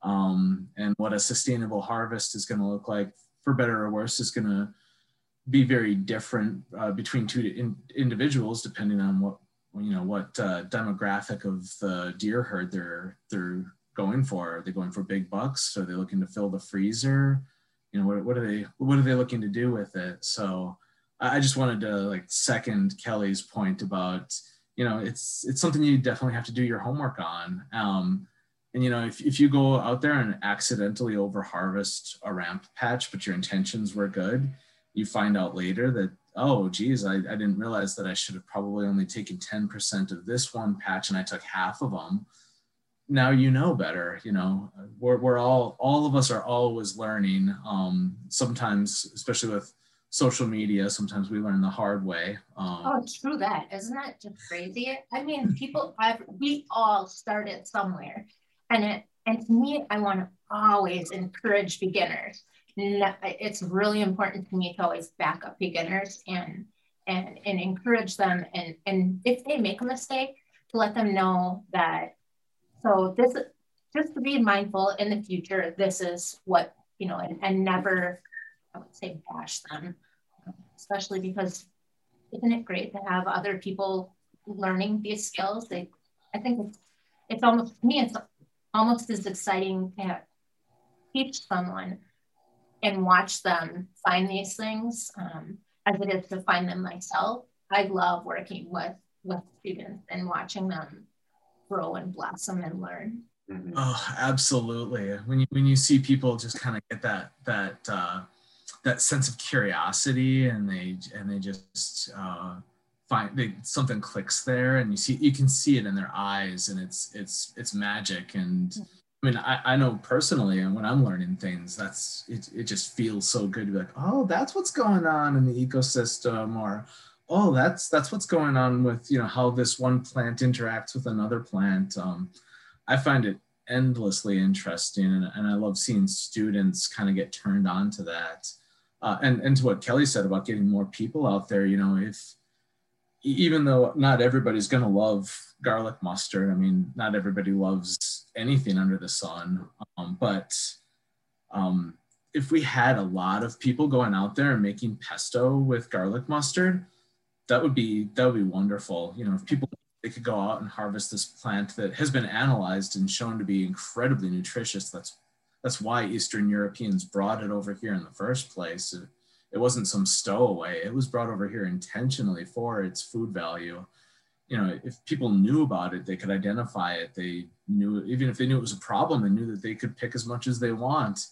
And what a sustainable harvest is going to look like, for better or worse, is going to be very different between two individuals, depending on what demographic of the deer herd they're going for. Are they going for big bucks? Are they looking to fill the freezer? You know, what are they looking to do with it? So I just wanted to, like, second Kelly's point about, you know, it's something you definitely have to do your homework on. And, you know, if you go out there and accidentally over harvest a ramp patch, but your intentions were good, you find out later that, oh, geez, I didn't realize that I should have probably only taken 10% of this one patch and I took half of them. Now you know better, you know, all of us are always learning. Sometimes, especially with social media, sometimes we learn the hard way. Oh, true that. Isn't that just crazy? I mean, we all started somewhere. And to me, I want to always encourage beginners it's really important to me to always back up beginners and encourage them. And if they make a mistake, to let them know that, so this, just to be mindful in the future, this is what, you know, and never, I would say, bash them, especially because isn't it great to have other people learning these skills? I think it's almost, to me, it's almost as exciting to teach someone and watch them find these things as it is to find them myself. I love working with students and watching them grow and blossom and learn. Oh, absolutely. When you see people just kind of get that sense of curiosity, and they just something clicks there, and you can see it in their eyes, and it's magic. And I mean, I know personally, and when I'm learning things, that's it just feels so good to be like, oh, that's what's going on in the ecosystem, or oh, that's what's going on with, you know, how this one plant interacts with another plant. I find it endlessly interesting, and I love seeing students kind of get turned on to that. And to what Kelly said about getting more people out there, you know, even though not everybody's going to love garlic mustard, I mean, not everybody loves anything under the sun, but if we had a lot of people going out there and making pesto with garlic mustard, that would be wonderful. You know, if people, they could go out and harvest this plant that has been analyzed and shown to be incredibly nutritious. That's why Eastern Europeans brought it over here in the first place. It wasn't some stowaway. It was brought over here intentionally for its food value. You know, if people knew about it, they could identify it. They knew, even if they knew it was a problem, they knew that they could pick as much as they want.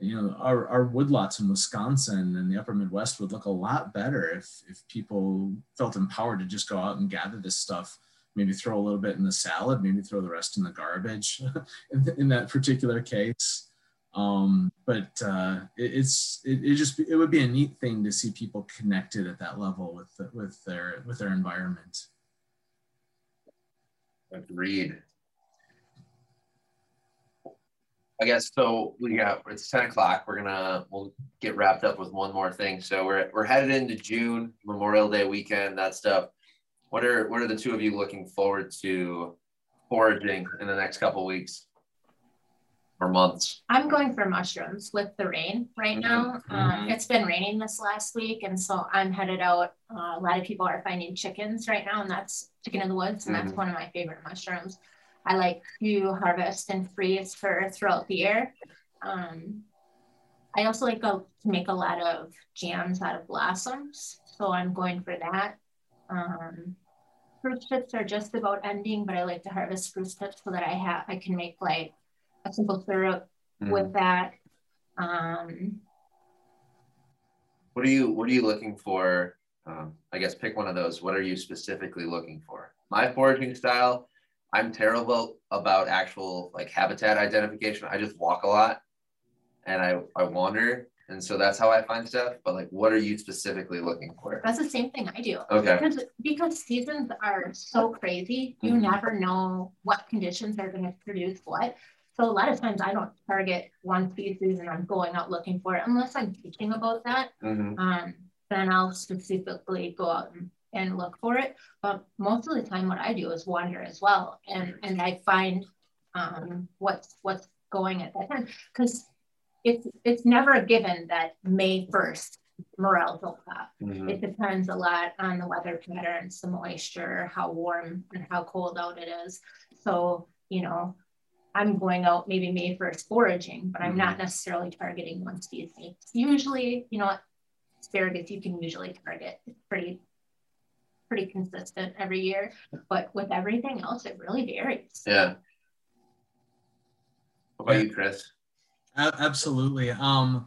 You know, our woodlots in Wisconsin and the upper Midwest would look a lot better if people felt empowered to just go out and gather this stuff, maybe throw a little bit in the salad, maybe throw the rest in the garbage in that particular case. But it would be a neat thing to see people connected at that level with their environment. Agreed. I guess so. It's 10 o'clock. We'll get wrapped up with one more thing. So we're headed into June, Memorial Day weekend, that stuff. What are the two of you looking forward to foraging in the next couple of weeks or months? I'm going for mushrooms with the rain right now. It's been raining this last week, and so I'm headed out. A lot of people are finding chickens right now, and that's chicken in the woods, and that's one of my favorite mushrooms. I like to harvest and freeze for throughout the year. I also like to make a lot of jams out of blossoms, so I'm going for that. Fruit tips are just about ending, but I like to harvest fruit tips so that I can make like a simple syrup with that. What are you looking for? I guess pick one of those. What are you specifically looking for? My foraging style, I'm terrible about actual like habitat identification. I just walk a lot and I wander. And so that's how I find stuff. But like, what are you specifically looking for? That's the same thing I do. Okay. Because seasons are so crazy. You never know what conditions are going to produce what. So a lot of times I don't target one species and I'm going out looking for it unless I'm teaching about that. Then I'll specifically go out and look for it. But most of the time what I do is wander as well. And I find what's going at that time. Because it's never a given that May 1st morels will pop. It depends a lot on the weather patterns, the moisture, how warm and how cold out it is. So, you know, I'm going out maybe May 1st foraging, but I'm not necessarily targeting one species. Usually, you know, asparagus you can usually target. It's pretty consistent every year, but with everything else, it really varies. Yeah. What about you, Chris? Absolutely. I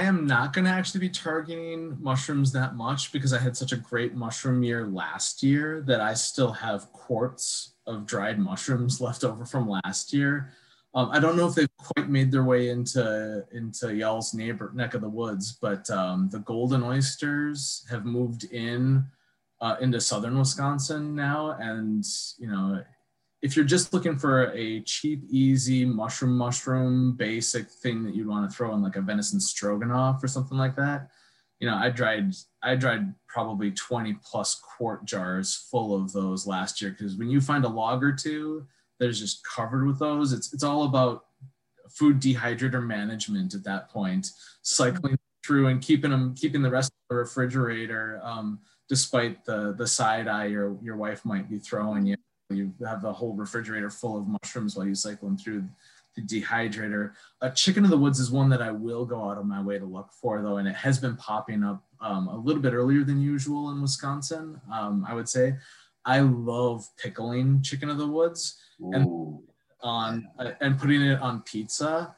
am not going to actually be targeting mushrooms that much because I had such a great mushroom year last year that I still have quarts of dried mushrooms left over from last year. I don't know if they've quite made their way into y'all's neck of the woods, but the golden oysters have moved into southern Wisconsin now, and you know, if you're just looking for a cheap, easy mushroom basic thing that you'd want to throw in like a venison stroganoff or something like that, you know, I dried probably 20 plus quart jars full of those last year, because when you find a log or two that is just covered with those, it's all about food dehydrator management at that point, cycling through and keeping the rest of the refrigerator, despite the side eye your wife might be throwing you. You have the whole refrigerator full of mushrooms while you cycle them through the dehydrator. A chicken of the woods is one that I will go out of my way to look for, though, and it has been popping up a little bit earlier than usual in Wisconsin. I would say I love pickling chicken of the woods. Ooh. and putting it on pizza.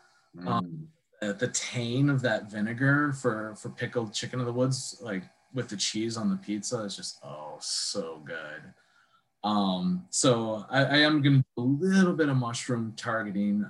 The tang of that vinegar for pickled chicken of the woods, like with the cheese on the pizza, is just so good. So I am going to do a little bit of mushroom targeting.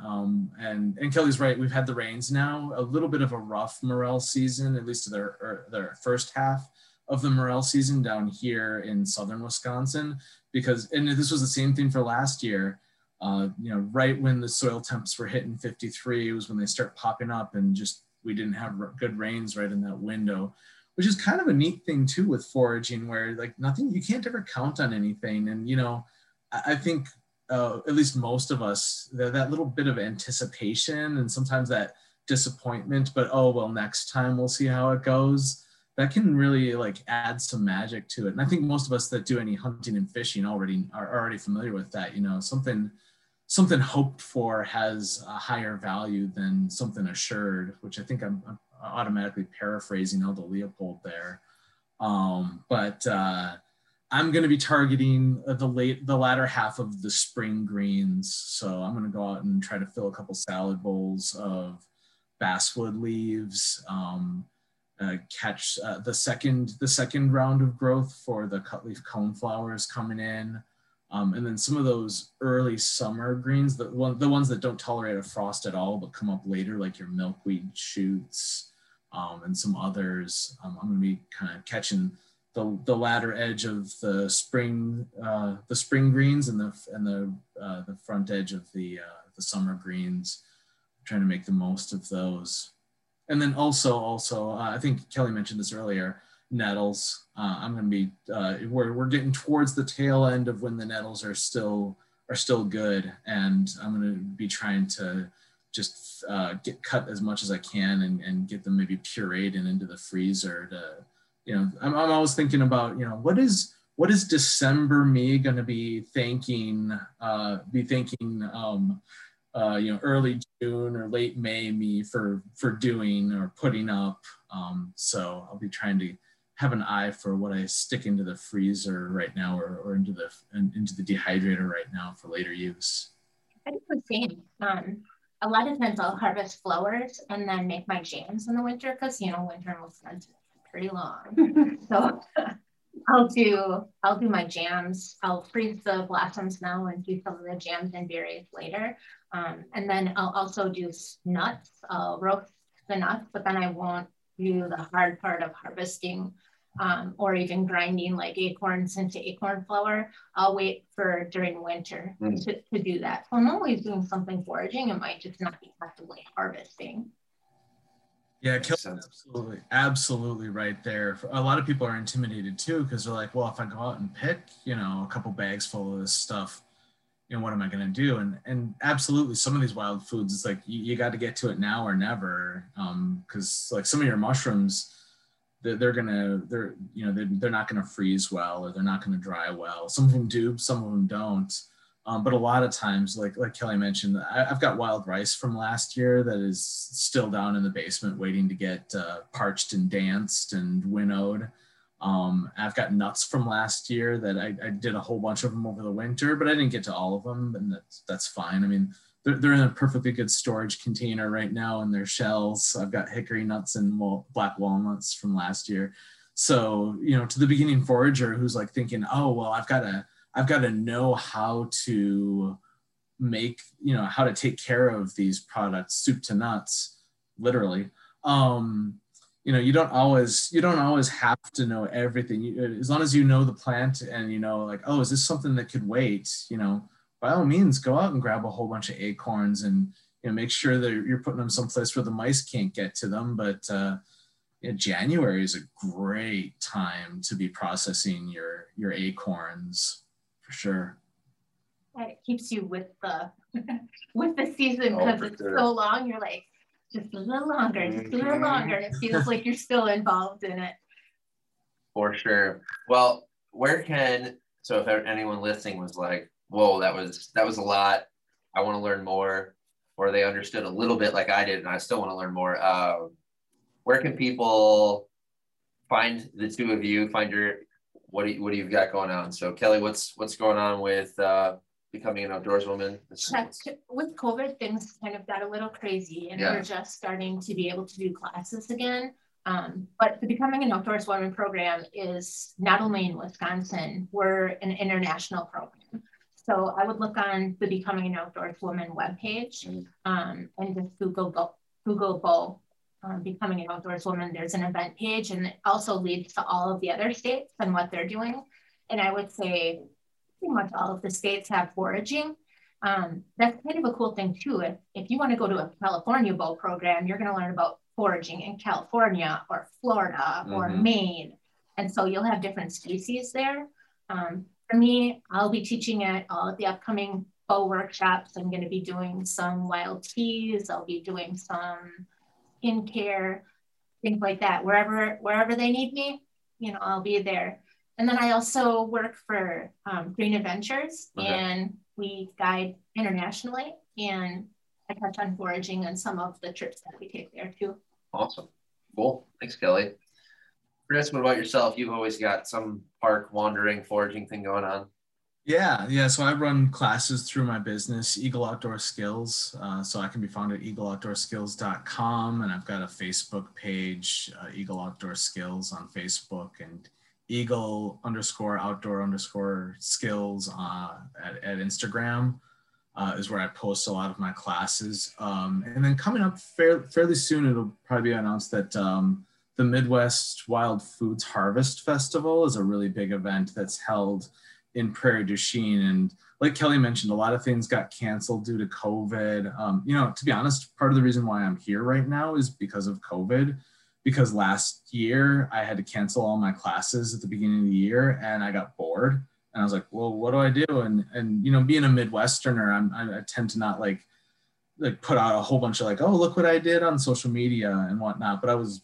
And Kelly's right. We've had the rains now, a little bit of a rough morel season, at least their first half of the morel season down here in southern Wisconsin, and this was the same thing for last year. You know, right when the soil temps were hitting 53 was when they start popping up, and just, we didn't have good rains right in that window, which is kind of a neat thing too with foraging, where like nothing, you can't ever count on anything. And, you know, I think at least most of us, that little bit of anticipation and sometimes that disappointment, but next time we'll see how it goes, that can really like add some magic to it. And I think most of us that do any hunting and fishing are already familiar with that. You know, something hoped for has a higher value than something assured, which I think I'm automatically paraphrasing Aldo Leopold there. But I'm going to be targeting the latter half of the spring greens. So I'm going to go out and try to fill a couple salad bowls of basswood leaves, catch the second round of growth for the cutleaf coneflowers coming in, and then some of those early summer greens, the ones that don't tolerate a frost at all but come up later, like your milkweed shoots, and some others. I'm going to be kind of catching the latter edge of the spring greens and the front edge of the summer greens. I'm trying to make the most of those. And then also, I think Kelly mentioned this earlier, nettles. I'm going to be, we're getting towards the tail end of when the nettles are still good. And I'm going to be trying to just get cut as much as I can and get them maybe pureed and into the freezer to, you know, I'm always thinking about, you know, what is December me going to be thanking, you know, early June or late May me for doing or putting up. So I'll be trying to have an eye for what I stick into the freezer right now or into the dehydrator right now for later use. I do the same. A lot of times I'll harvest flowers and then make my jams in the winter, because, you know, winter in Wisconsin is pretty long. So I'll do my jams. I'll freeze the blossoms now and do some of the jams and berries later. And then I'll also do nuts. I'll roast the nuts, but then I won't do the hard part of harvesting or even grinding like acorns into acorn flour. I'll wait for during winter to do that. So I'm always doing something foraging. It might just not be actively harvesting. Yeah, Kelly's absolutely right there. A lot of people are intimidated too, because they're like, well, if I go out and pick, you know, a couple bags full of this stuff, you know, what am I going to do? And absolutely, some of these wild foods, it's like you got to get to it now or never, because like some of your mushrooms, they're not going to freeze well, or they're not going to dry well. Some of them do, some of them don't. But a lot of times, like Kelly mentioned, I've got wild rice from last year that is still down in the basement waiting to get parched and danced and winnowed. I've got nuts from last year that I did a whole bunch of them over the winter, but I didn't get to all of them, and that's fine. I mean, they're in a perfectly good storage container right now in their shells. I've got hickory nuts and black walnuts from last year. So, you know, to the beginning forager who's like thinking, I've got to know how to make, you know, how to take care of these products, soup to nuts, literally. You know, you don't always have to know everything. As long as you know the plant and you know, like, is this something that could wait? You know, by all means, go out and grab a whole bunch of acorns and, you know, make sure that you're putting them someplace where the mice can't get to them. But you know, January is a great time to be processing your acorns for sure. And it keeps you with the season, because it's so long. You're like, just a little longer, just a little longer, and it feels like you're still involved in it. For sure. Well, where can, so if anyone listening was like, whoa, that was a lot, I want to learn more, or they understood a little bit like I did and I still want to learn more, where can people find the two of you, find your, what do you've got going on? So Kelly, what's going on with Becoming an Outdoors Woman? With COVID, things kind of got a little crazy, and we're just starting to be able to do classes again. But the Becoming an Outdoors Woman program is not only in Wisconsin, we're an international program. So I would look on the Becoming an Outdoors Woman webpage and just Google Becoming an Outdoors Woman. There's an event page, and it also leads to all of the other states and what they're doing. And I would say pretty much all of the states have foraging. That's kind of a cool thing too. If you want to go to a California bow program, you're going to learn about foraging in California or Florida or Maine. And so you'll have different species there. For me, I'll be teaching at all of the upcoming bow workshops. I'm going to be doing some wild teas. I'll be doing some skincare, things like that. Wherever they need me, you know, I'll be there. And then I also work for Green Adventures, and we guide internationally, and I touch on foraging and some of the trips that we take there too. Awesome. Cool. Thanks, Kelly. Chris, what about yourself? You've always got some park wandering, foraging thing going on. Yeah. So I run classes through my business, Eagle Outdoor Skills. So I can be found at eagleoutdoorskills.com, and I've got a Facebook page, Eagle Outdoor Skills on Facebook, and Eagle_outdoor_skills at Instagram. Is where I post a lot of my classes. And then coming up fairly soon, it'll probably be announced that the Midwest Wild Foods Harvest Festival is a really big event that's held in Prairie du Chien. And like Kelly mentioned, a lot of things got canceled due to COVID. You know, to be honest, part of the reason why I'm here right now is because of COVID, because last year I had to cancel all my classes at the beginning of the year, and I got bored. And I was like, well, what do I do? And you know, being a Midwesterner, I tend to not like put out a whole bunch of like, oh, look what I did on social media and whatnot. But I was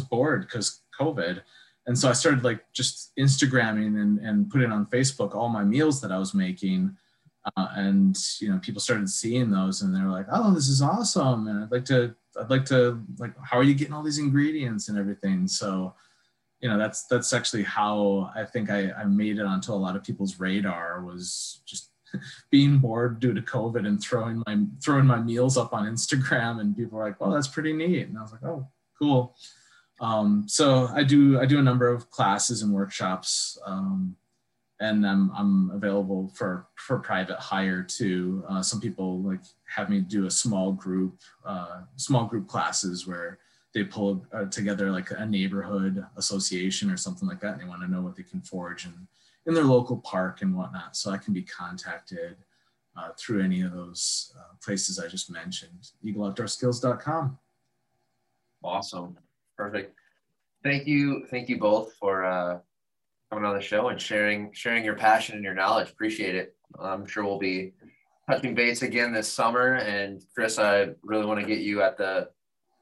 bored because COVID. And so I started like just Instagramming and putting on Facebook all my meals that I was making. And, you know, people started seeing those, and they were like, oh, this is awesome. And I'd like to like, how are you getting all these ingredients and everything? So, you know, that's actually how I think I made it onto a lot of people's radar, was just being bored due to COVID and throwing my meals up on Instagram, and people were like, "Well, that's pretty neat," and I was like, "Oh, cool." So I do a number of classes and workshops, and I'm available for private hire too. Some people like have me do a small group classes where they pull together like a neighborhood association or something like that, and they want to know what they can forage in their local park and whatnot. So I can be contacted through any of those places I just mentioned, eagleoutdoorskills.com. Awesome. Perfect. Thank you both for coming on the show and sharing your passion and your knowledge. Appreciate it. I'm sure we'll be touching base again this summer. And Chris, I really want to get you at the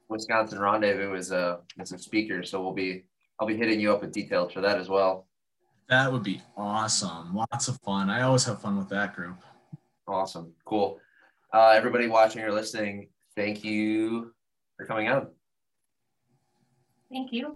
Wisconsin Rendezvous as a speaker, so I'll be hitting you up with details for that as well. That would be awesome. Lots of fun. I always have fun with that group. Awesome. Cool. Everybody watching or listening, thank you for coming out. Thank you.